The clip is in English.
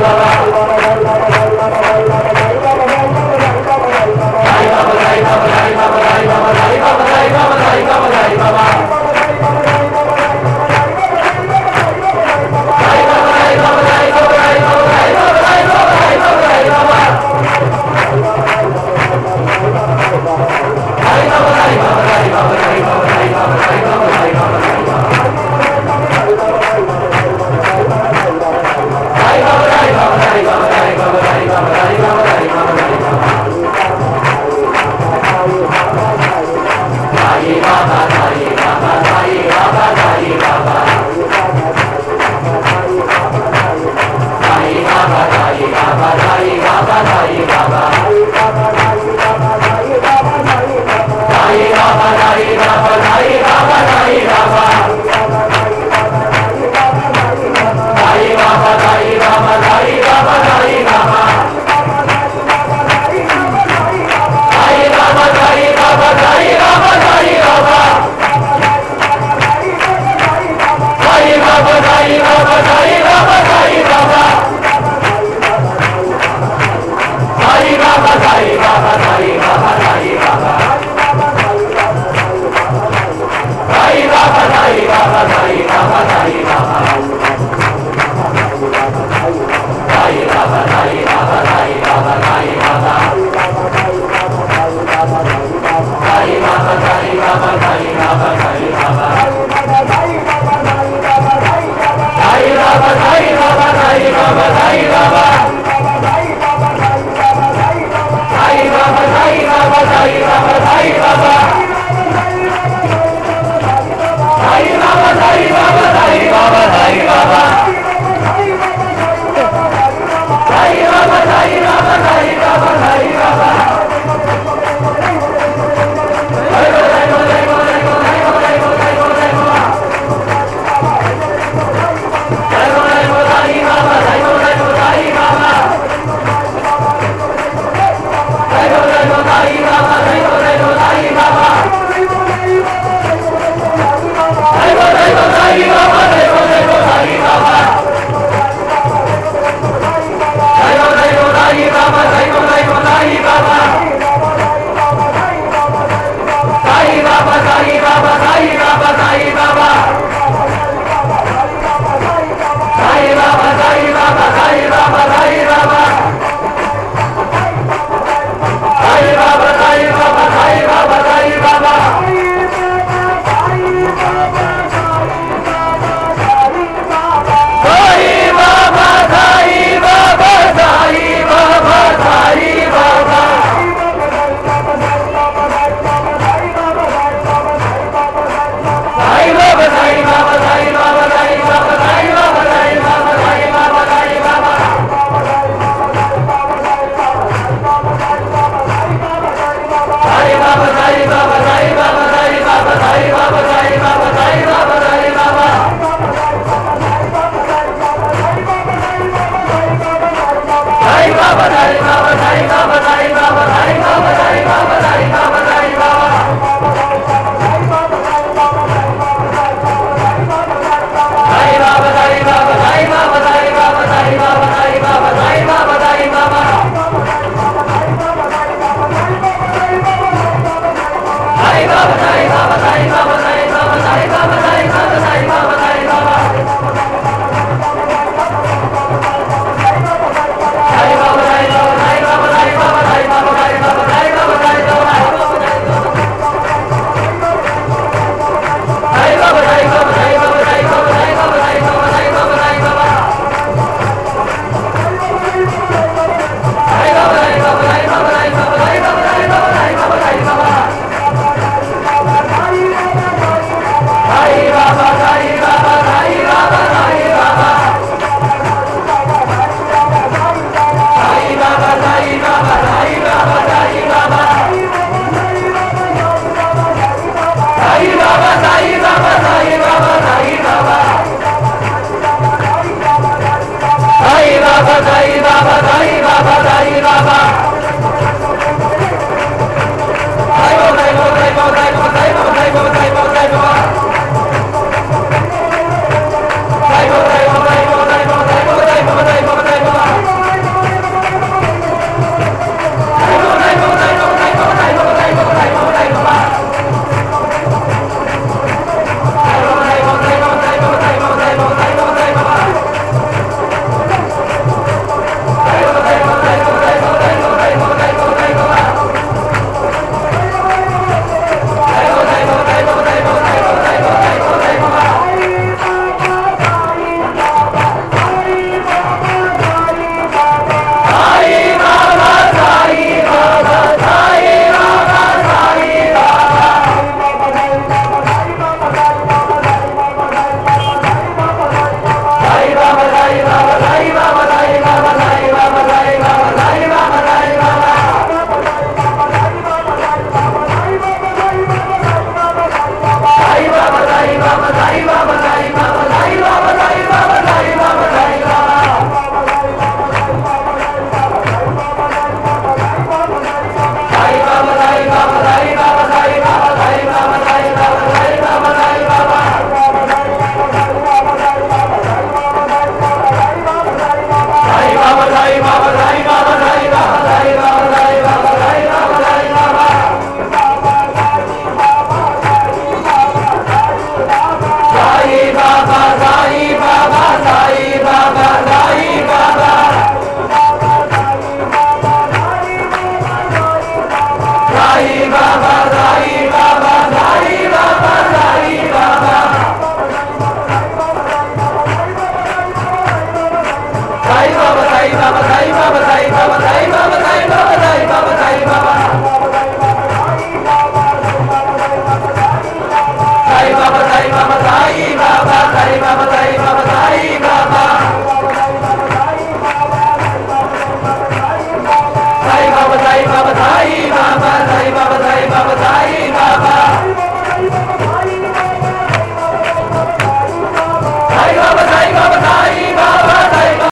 Bye.